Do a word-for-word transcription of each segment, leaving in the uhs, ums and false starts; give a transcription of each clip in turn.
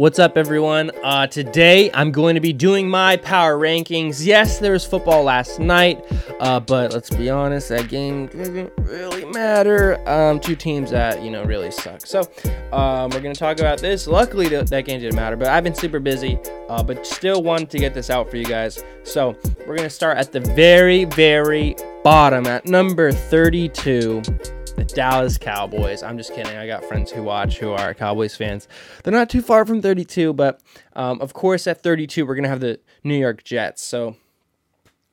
What's up, everyone? Uh, today, I'm going to be doing my power rankings. Yes, there was football last night, uh, but let's be honest, that game doesn't really matter. Um, two teams that, you know, really suck. So, um, we're going to talk about this. Luckily, th- that game didn't matter, but I've been super busy, uh, but still wanted to get this out for you guys. So, we're going to start at the very, very bottom at number thirty-two. The Dallas Cowboys. I'm just kidding. I got friends who watch who are Cowboys fans. They're not too far from thirty-two, but um, of course at thirty-two we're gonna have the New York Jets. So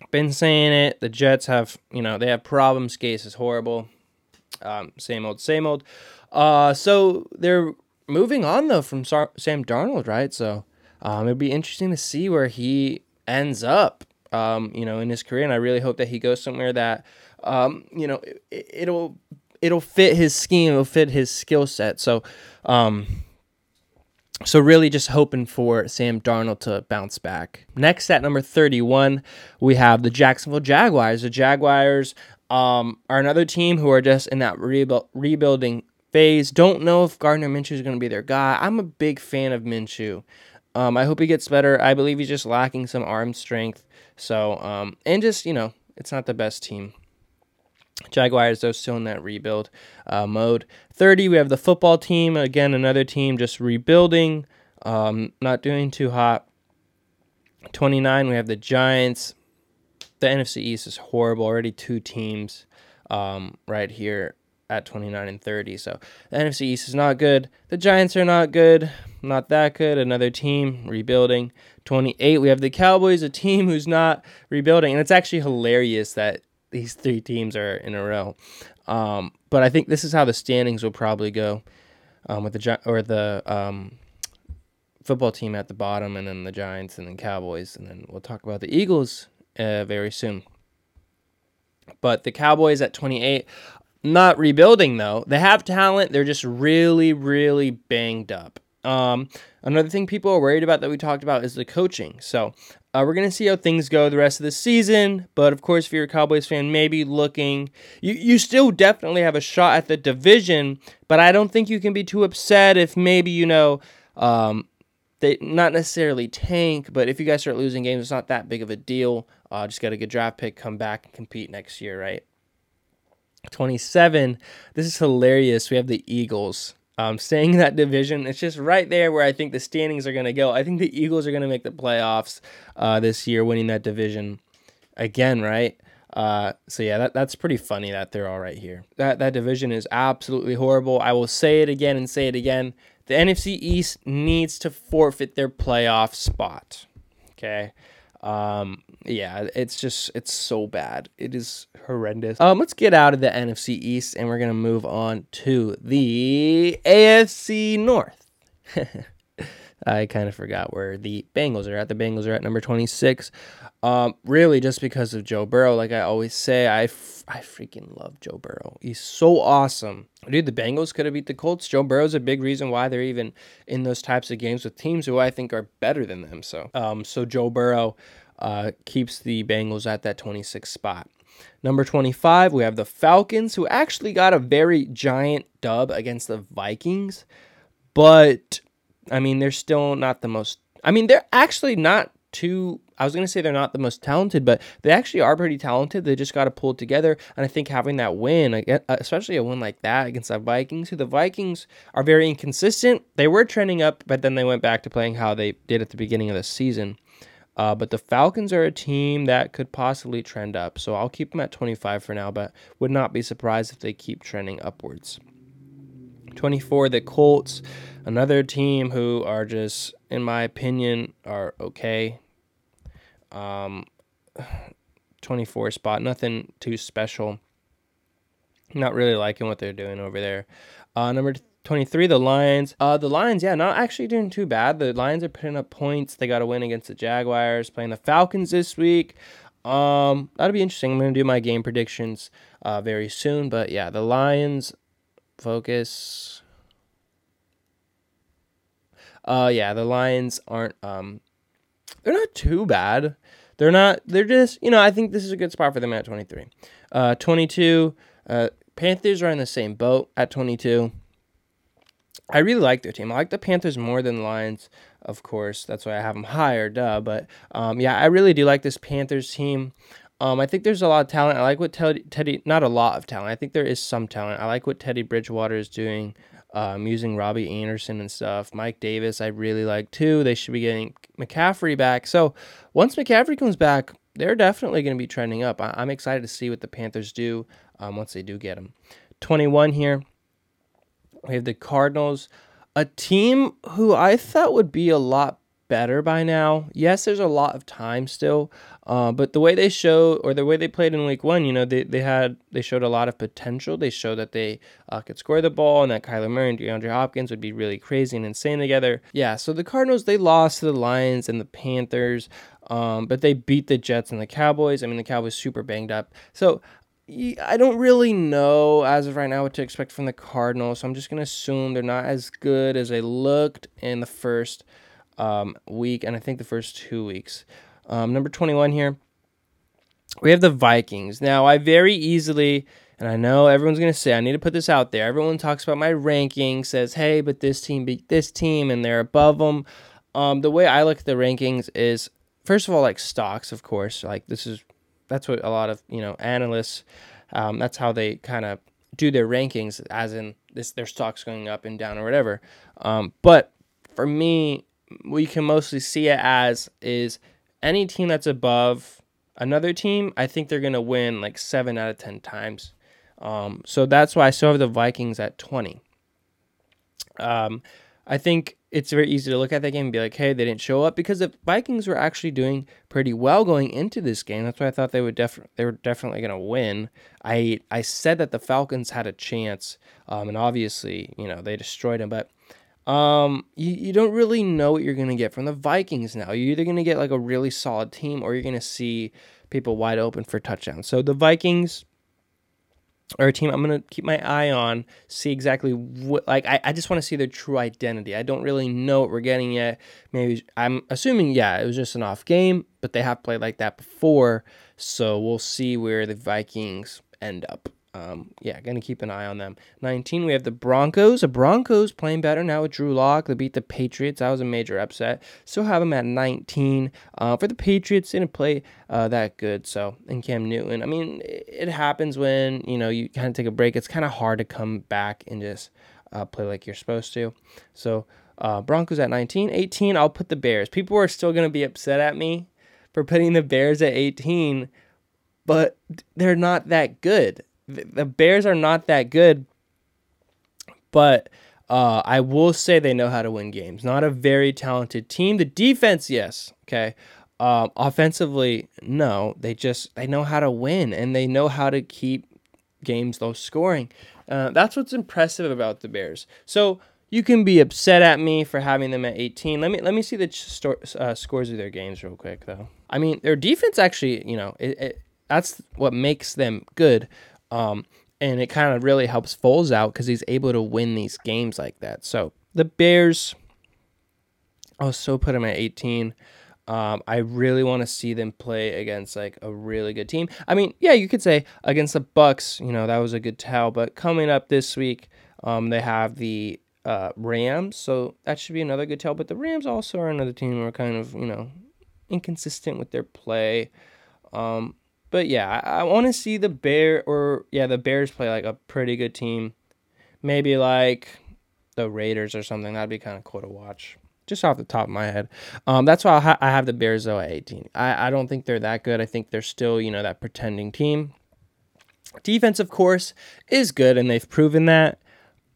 been saying it. The Jets have, you know, they have problems. Gase is horrible. Um, same old, same old. Uh, so they're moving on though from Sam Darnold, right? So um, it'd be interesting to see where he ends up, um, you know, in his career. And I really hope that he goes somewhere that, um, you know, it, it'll. It'll fit his scheme. It'll fit his skill set. So, um, so really just hoping for Sam Darnold to bounce back. Next at number thirty-one, we have the Jacksonville Jaguars. The Jaguars um, are another team who are just in that rebu- rebuilding phase. Don't know if Gardner Minshew is going to be their guy. I'm a big fan of Minshew. Um, I hope he gets better. I believe he's just lacking some arm strength. So, um, and just, you know, it's not the best team. Jaguars, though, still in that rebuild uh, mode. thirty, we have the football team. Again, another team just rebuilding, um, not doing too hot. twenty-nine, we have the Giants. The N F C East is horrible. Already two teams um, right here at twenty-nine and thirty. So the N F C East is not good. The Giants are not good. Not that good. Another team rebuilding. twenty-eight, we have the Cowboys, a team who's not rebuilding. And it's actually hilarious that these three teams are in a row. Um, but I think this is how the standings will probably go, um, with the Gi- or the um, football team at the bottom, and then the Giants, and then Cowboys, and then we'll talk about the Eagles uh, very soon. But the Cowboys at twenty-eight, not rebuilding though. They have talent. They're just really, really banged up. Um, another thing people are worried about that we talked about is the coaching. So uh, we're going to see how things go the rest of the season. But of course, if you're a Cowboys fan, maybe looking, you, you still definitely have a shot at the division, but I don't think you can be too upset if maybe, you know, um, they not necessarily tank, but if you guys start losing games, it's not that big of a deal. Uh, just got a good draft pick, come back and compete next year, right? twenty-seven. This is hilarious. We have the Eagles. Um, staying in that division, it's just right there where I think the standings are going to go. I think the Eagles are going to make the playoffs uh, this year, winning that division again, right? Uh, so, yeah, that, that's pretty funny that they're all right here. That that division is absolutely horrible. I will say it again and say it again. The N F C East needs to forfeit their playoff spot, okay? Um, yeah, it's just, it's so bad. It is horrendous. Um, let's get out of the N F C East and we're going to move on to the A F C North. I kind of forgot where the Bengals are at. The Bengals are at number twenty-six. Um, really just because of Joe Burrow. Like I always say, I, f- I freaking love Joe Burrow. He's so awesome. Dude, the Bengals could have beat the Colts. Joe Burrow's a big reason why they're even in those types of games with teams who I think are better than them. So, um, so Joe Burrow uh, keeps the Bengals at that twenty-sixth spot. Number twenty-five, we have the Falcons, who actually got a very giant dub against the Vikings. But I mean, they're still not the most, I mean, they're actually not too, I was going to say they're not the most talented, but they actually are pretty talented. They just got to pull it together. And I think having that win, especially a win like that against the Vikings, who the Vikings are very inconsistent. They were trending up, but then they went back to playing how they did at the beginning of the season. Uh, but the Falcons are a team that could possibly trend up. So I'll keep them at twenty-five for now, but would not be surprised if they keep trending upwards. twenty-four, the Colts, another team who are just, in my opinion, are okay. Um, twenty-four spot, nothing too special. Not really liking what they're doing over there. Uh, number twenty-three, the Lions. Uh, the Lions, yeah, not actually doing too bad. The Lions are putting up points. They got a win against the Jaguars, playing the Falcons this week. Um, that'll be interesting. I'm going to do my game predictions uh, very soon. But, yeah, the Lions... Focus. Uh, yeah, the Lions aren't, um, they're not too bad. They're not, they're just, you know, I think this is a good spot for them at twenty-three. Uh, twenty-two, uh, Panthers are in the same boat at twenty-two. I really like their team. I like the Panthers more than Lions, of course. That's why I have them higher, duh. But, um, yeah, I really do like this Panthers team. Um, I think there's a lot of talent. I like what Teddy, Teddy, not a lot of talent. I think there is some talent. I like what Teddy Bridgewater is doing, um, using Robbie Anderson and stuff. Mike Davis, I really like, too. They should be getting McCaffrey back. So once McCaffrey comes back, they're definitely going to be trending up. I- I'm excited to see what the Panthers do um, once they do get him. twenty-one here. We have the Cardinals, a team who I thought would be a lot better by now. Yes, there's a lot of time still, uh, but the way they show or the way they played in week one, you know, they they had they showed a lot of potential. They showed that they uh, could score the ball and that Kyler Murray and DeAndre Hopkins would be really crazy and insane together. Yeah, so the Cardinals, they lost to the Lions and the Panthers, um, but they beat the Jets and the Cowboys. I mean, the Cowboys super banged up. So I don't really know as of right now what to expect from the Cardinals, so I'm just going to assume they're not as good as they looked in the first um, week, and I think the first two weeks. Um, number twenty-one here, we have the Vikings. Now, I very easily, and I know everyone's going to say, I need to put this out there. Everyone talks about my ranking, says, hey, but this team beat this team, and they're above them. Um, the way I look at the rankings is, first of all, like stocks, of course. Like, this is... That's what a lot of, you know, analysts, um, that's how they kind of do their rankings, as in this, their stocks going up and down or whatever. Um, but for me, what you can mostly see it as is any team that's above another team, I think they're going to win like seven out of ten times. Um, so that's why I still have the Vikings at twenty. Um, I think it's very easy to look at that game and be like, hey, they didn't show up, because the Vikings were actually doing pretty well going into this game. That's why I thought they would def- they were definitely going to win. I I said that the Falcons had a chance, um, and obviously, you know, they destroyed them. But um, you, you don't really know what you're going to get from the Vikings now. You're either going to get like a really solid team, or you're going to see people wide open for touchdowns. So the Vikings or a team I'm going to keep my eye on, see exactly what, like, I, I just want to see their true identity. I don't really know what we're getting yet. Maybe, I'm assuming, yeah, it was just an off game, but they have played like that before, so we'll see where the Vikings end up. Um, yeah, going to keep an eye on them. nineteen, we have the Broncos. The Broncos playing better now with Drew Locke. They beat the Patriots. That was a major upset. Still have them at nineteen. Uh, for the Patriots, didn't play uh, that good. So, and Cam Newton. I mean, it happens when, you know, you kind of take a break. It's kind of hard to come back and just uh, play like you're supposed to. So, uh, Broncos at nineteen. eighteen, I'll put the Bears. People are still going to be upset at me for putting the Bears at eighteen, but they're not that good. The Bears are not that good, but uh, I will say they know how to win games. Not a very talented team. The defense, yes, okay. Um, offensively, no. They just they know how to win, and they know how to keep games low scoring. Uh, that's what's impressive about the Bears. So you can be upset at me for having them at eighteen. Let me let me see the sto- uh, scores of their games real quick, though. I mean, their defense actually, you know, it, it, that's what makes them good. Um, and it kind of really helps Foles out because he's able to win these games like that. So the Bears, I'll still put them at eighteen. Um, I really want to see them play against like a really good team. I mean, yeah, you could say against the Bucks, you know, that was a good tell. But coming up this week, um, they have the uh, Rams, so that should be another good tell. But the Rams also are another team who are kind of, you know, inconsistent with their play. Um, But yeah, I, I want to see the Bear or yeah, the Bears play like a pretty good team. Maybe like the Raiders or something. That'd be kind of cool to watch. Just off the top of my head. Um, that's why I, ha- I have the Bears though at eighteen. I, I don't think they're that good. I think they're still, you know, that pretending team. Defense, of course, is good and they've proven that.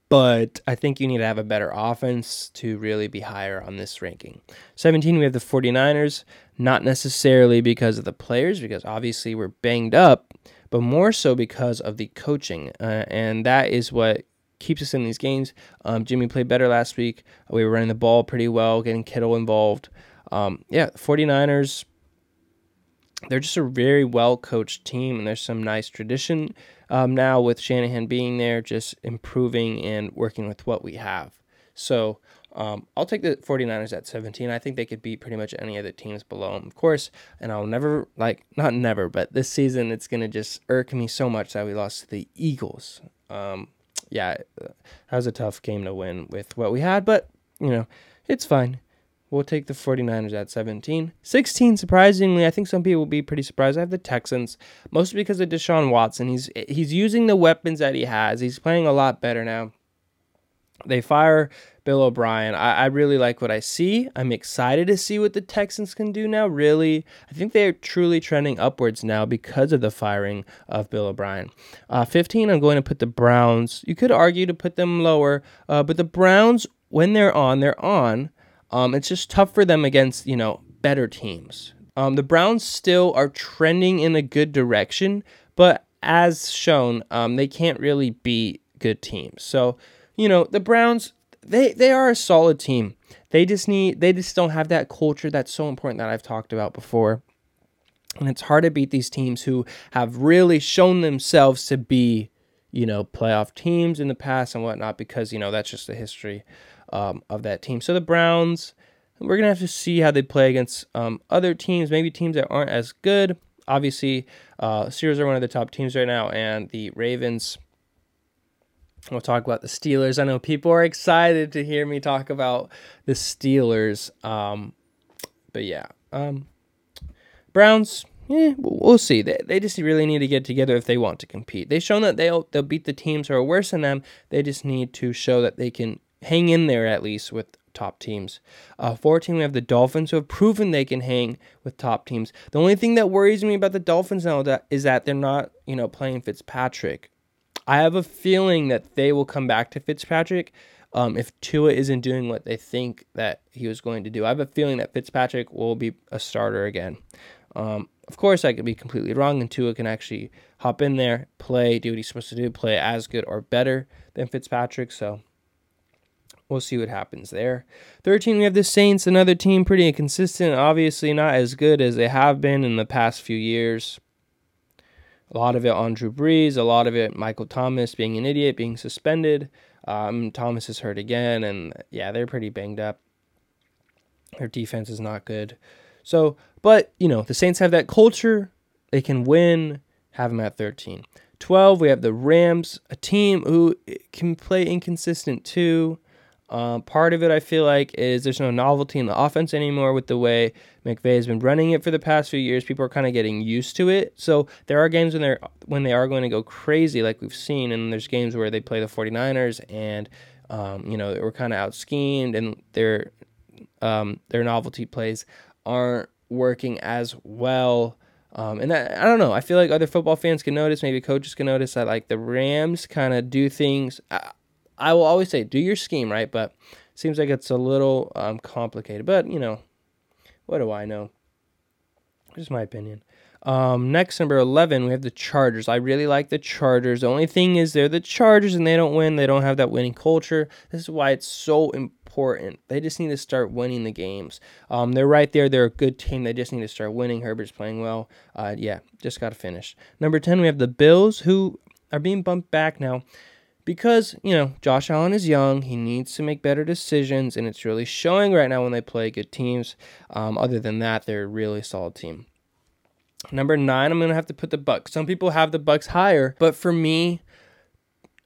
But I think you need to have a better offense to really be higher on this ranking. seventeen, we have the 49ers. Not necessarily because of the players, because obviously we're banged up, but more so because of the coaching. Uh, and that is what keeps us in these games. Um, Jimmy played better last week. We were running the ball pretty well, getting Kittle involved. Um, yeah, 49ers, they're just a very well-coached team, and there's some nice tradition um, now with Shanahan being there, just improving and working with what we have. So um, I'll take the 49ers at seventeen. I think they could beat pretty much any other teams below them, of course. And I'll never, like, not never, but this season it's going to just irk me so much that we lost to the Eagles. Um, yeah, that was a tough game to win with what we had, but, you know, it's fine. We'll take the 49ers at seventeen. sixteen, surprisingly, I think some people will be pretty surprised. I have the Texans, mostly because of Deshaun Watson. He's he's using the weapons that he has. He's playing a lot better now. They fire Bill O'Brien. I, I really like what I see. I'm excited to see what the Texans can do now, really. I think they're truly trending upwards now because of the firing of Bill O'Brien. Uh, fifteen, I'm going to put the Browns. You could argue to put them lower, uh, but the Browns, when they're on, they're on. Um, it's just tough for them against, you know, better teams. Um, the Browns still are trending in a good direction, but as shown, um, they can't really beat good teams. So, you know, the Browns, they they are a solid team. They just need, they just don't have that culture that's so important that I've talked about before. And it's hard to beat these teams who have really shown themselves to be, you know, playoff teams in the past and whatnot, because, you know, that's just the history Um, of that team. So the Browns, we're going to have to see how they play against um, other teams, maybe teams that aren't as good. Obviously, uh, Steelers are one of the top teams right now, and the Ravens. We'll talk about the Steelers. I know people are excited to hear me talk about the Steelers. Um, but yeah, um, Browns, eh, we'll see. They, they just really need to get together if they want to compete. They've shown that they'll, they'll beat the teams who are worse than them. They just need to show that they can hang in there, at least, with top teams. Uh, fourteen, we have the Dolphins, who have proven they can hang with top teams. The only thing that worries me about the Dolphins now that is that they're not, you know, playing Fitzpatrick. I have a feeling that they will come back to Fitzpatrick um, if Tua isn't doing what they think that he was going to do. I have a feeling that Fitzpatrick will be a starter again. Um, of course, I could be completely wrong, and Tua can actually hop in there, play, do what he's supposed to do, play as good or better than Fitzpatrick, so we'll see what happens there. thirteen, we have the Saints, another team pretty inconsistent. Obviously not as good as they have been in the past few years. A lot of it on Drew Brees. A lot of it Michael Thomas being an idiot, being suspended. Um, Thomas is hurt again, and yeah, they're pretty banged up. Their defense is not good. So, but, you know, the Saints have that culture. They can win. Have them at thirteen. twelve, we have the Rams, a team who can play inconsistent too. Uh, part of it, I feel like, is there's no novelty in the offense anymore with the way McVay has been running it for the past few years. People are kind of getting used to it. So there are games when they're when they are going to go crazy like we've seen, and there's games where they play the 49ers and, um, you know, we're kind of out-schemed, and their, um, their novelty plays aren't working as well. Um, and that, I don't know. I feel like other football fans can notice, maybe coaches can notice that, like, the Rams kind of do things. I, I will always say, do your scheme, right? But it seems like it's a little um, complicated. But, you know, what do I know? Just my opinion. Um, next, number eleven, we have the Chargers. I really like the Chargers. The only thing is they're the Chargers, and they don't win. They don't have that winning culture. This is why it's so important. They just need to start winning the games. Um, they're right there. They're a good team. They just need to start winning. Herbert's playing well. Uh, yeah, just got to finish. Number ten, we have the Bills, who are being bumped back now. Because, you know, Josh Allen is young, he needs to make better decisions, and it's really showing right now when they play good teams. Um, other than that, they're a really solid team. Number nine, I'm going to have to put the Bucks. Some people have the Bucks higher, but for me,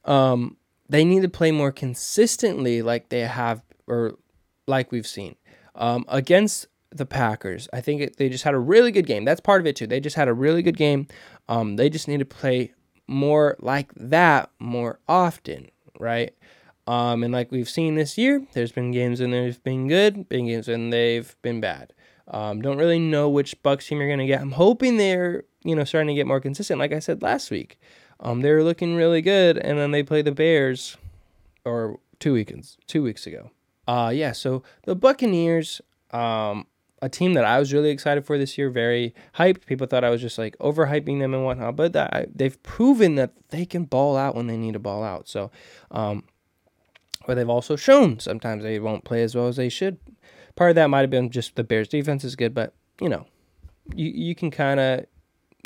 um, they need to play more consistently like they have, or like we've seen. Um, against the Packers, I think it, they just had a really good game. That's part of it, too. They just had a really good game. Um, they just need to play more like that more often, right? Um, and like we've seen this year, there's been games when they've been good, been games when they've been bad. Um, don't really know which Bucs team you're going to get. I'm hoping they're, you know, starting to get more consistent. Like I said last week, um, they were looking really good, and then they play the Bears, or two weekends, two weeks ago. Uh, yeah, so the Buccaneers, um, a team that I was really excited for this year, very hyped. People thought I was just like overhyping them and whatnot, but that, they've proven that they can ball out when they need to ball out. So, um, but they've also shown sometimes they won't play as well as they should. Part of that might have been just the Bears' defense is good, but you know, you you can kind of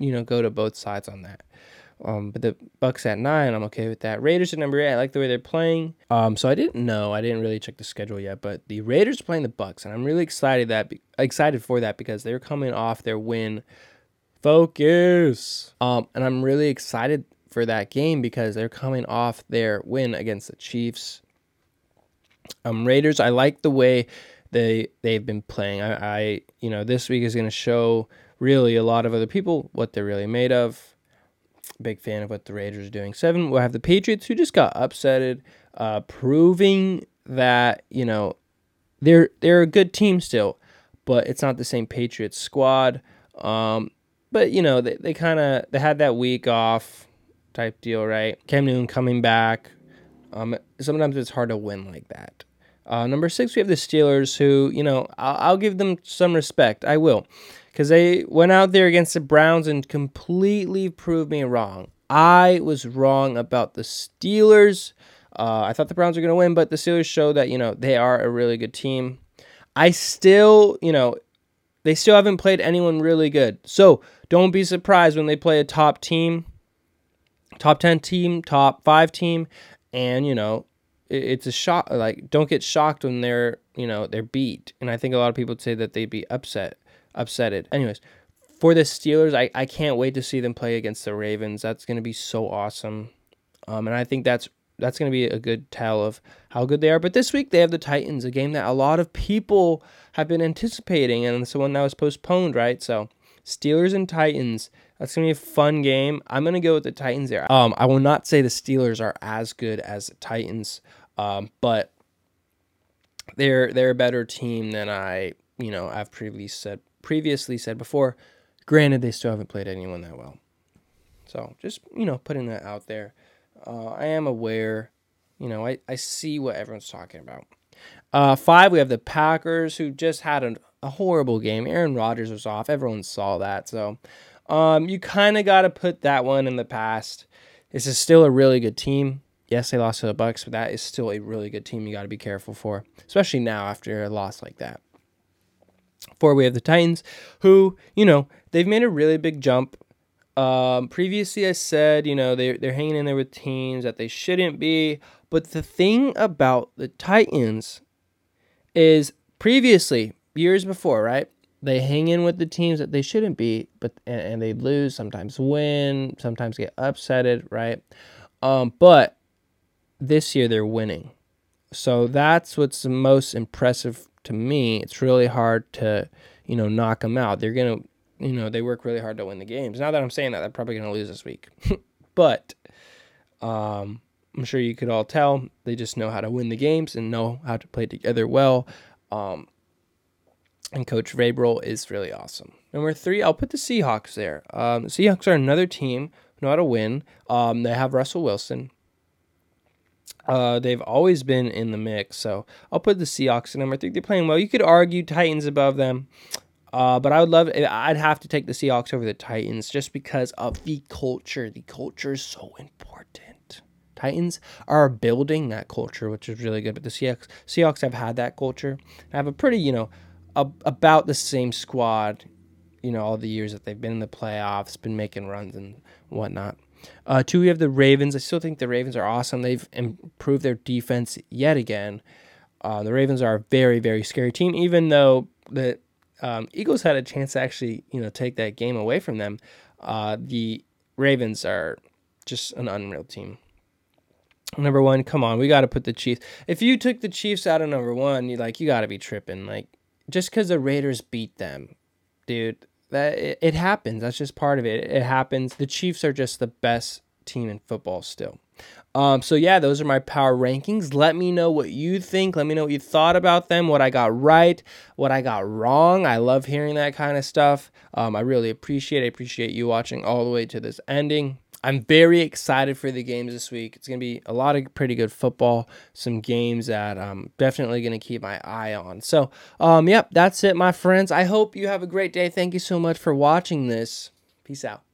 you know go to both sides on that. Um, but the Bucks at nine, I'm okay with that. Raiders at number eight, I like the way they're playing. Um, so I didn't know, I didn't really check the schedule yet, but the Raiders playing the Bucks, and I'm really excited that excited for that because they're coming off their win. Focus. Um, and I'm really excited for that game because they're coming off their win against the Chiefs. Um, Raiders, I like the way they they've been playing. I, I you know, this week is going to show really a lot of other people what they're really made of. Big fan of what the Raiders are doing. Seven, we'll have the Patriots, who just got upsetted, uh, proving that, you know, they're they're a good team still, but it's not the same Patriots squad. Um, but you know, they they kind of they had that week off type deal, right? Cam Newton coming back. Um, sometimes it's hard to win like that. Uh, number six, we have the Steelers, who, you know, I'll, I'll give them some respect. I will. Because they went out there against the Browns and completely proved me wrong. I was wrong about the Steelers. Uh, I thought the Browns were going to win, but the Steelers showed that, you know, they are a really good team. I still, you know, they still haven't played anyone really good. So don't be surprised when they play a top team, top ten team, top five team, and, you know, it's a shock. Like, don't get shocked when they're, you know, they're beat. And I think a lot of people would say that they'd be upset, upsetted. Anyways, for the Steelers, I, I can't wait to see them play against the Ravens. That's going to be so awesome. Um, and I think that's that's going to be a good tell of how good they are. But this week they have the Titans, a game that a lot of people have been anticipating, and it's the one that was postponed, right? So Steelers and Titans. That's going to be a fun game. I'm going to go with the Titans there. Um, I will not say the Steelers are as good as the Titans, um, but they're they're a better team than I, you know, I've previously said previously said before. Granted, they still haven't played anyone that well. So just, you know, putting that out there. Uh, I am aware, you know, I, I see what everyone's talking about. Uh, five, we have the Packers, who just had an, a horrible game. Aaron Rodgers was off. Everyone saw that, so... Um, you kind of got to put that one in the past. This is still a really good team. Yes, they lost to the Bucks, but that is still a really good team you got to be careful for, especially now after a loss like that. Four, we have the Titans, who, you know, they've made a really big jump. Um, previously, I said, you know, they, they're hanging in there with teams that they shouldn't be. But the thing about the Titans is previously, years before, right? They hang in with the teams that they shouldn't be, but and, and they lose, sometimes win, sometimes get upsetted, right? Um, but this year they're winning. So that's what's the most impressive to me. It's really hard to, you know, knock them out. They're going to, you know, they work really hard to win the games. Now that I'm saying that, they're probably going to lose this week. But um, I'm sure you could all tell they just know how to win the games and know how to play together well. Um And Coach Vabrel is really awesome. Number three, I'll put the Seahawks there. Um, the Seahawks are another team who know how to win. Um, they have Russell Wilson. Uh, they've always been in the mix, so I'll put the Seahawks at number three. They're playing well. You could argue Titans above them, uh, but I would love. I'd have to take the Seahawks over the Titans just because of the culture. The culture is so important. Titans are building that culture, which is really good. But the Seahawks, Seahawks have had that culture. I have a pretty, you know. About the same squad, you know, all the years that they've been in the playoffs, been making runs and whatnot. Uh, two, we have the Ravens. I still think the Ravens are awesome. They've improved their defense yet again. Uh, the Ravens are a very, very scary team, even though the um, Eagles had a chance to actually, you know, take that game away from them. Uh, the Ravens are just an unreal team. Number one, come on, we got to put the Chiefs. If you took the Chiefs out of number one, you like you got to be tripping, like. Just because the Raiders beat them, dude, that it, it happens. That's just part of it. It happens. The Chiefs are just the best team in football still. Um, so, yeah, those are my power rankings. Let me know what you think. Let me know what you thought about them, what I got right, what I got wrong. I love hearing that kind of stuff. Um, I really appreciate it. I appreciate you watching all the way to this ending. I'm very excited for the games this week. It's going to be a lot of pretty good football, some games that I'm definitely going to keep my eye on. So, um, yep, that's it, my friends. I hope you have a great day. Thank you so much for watching this. Peace out.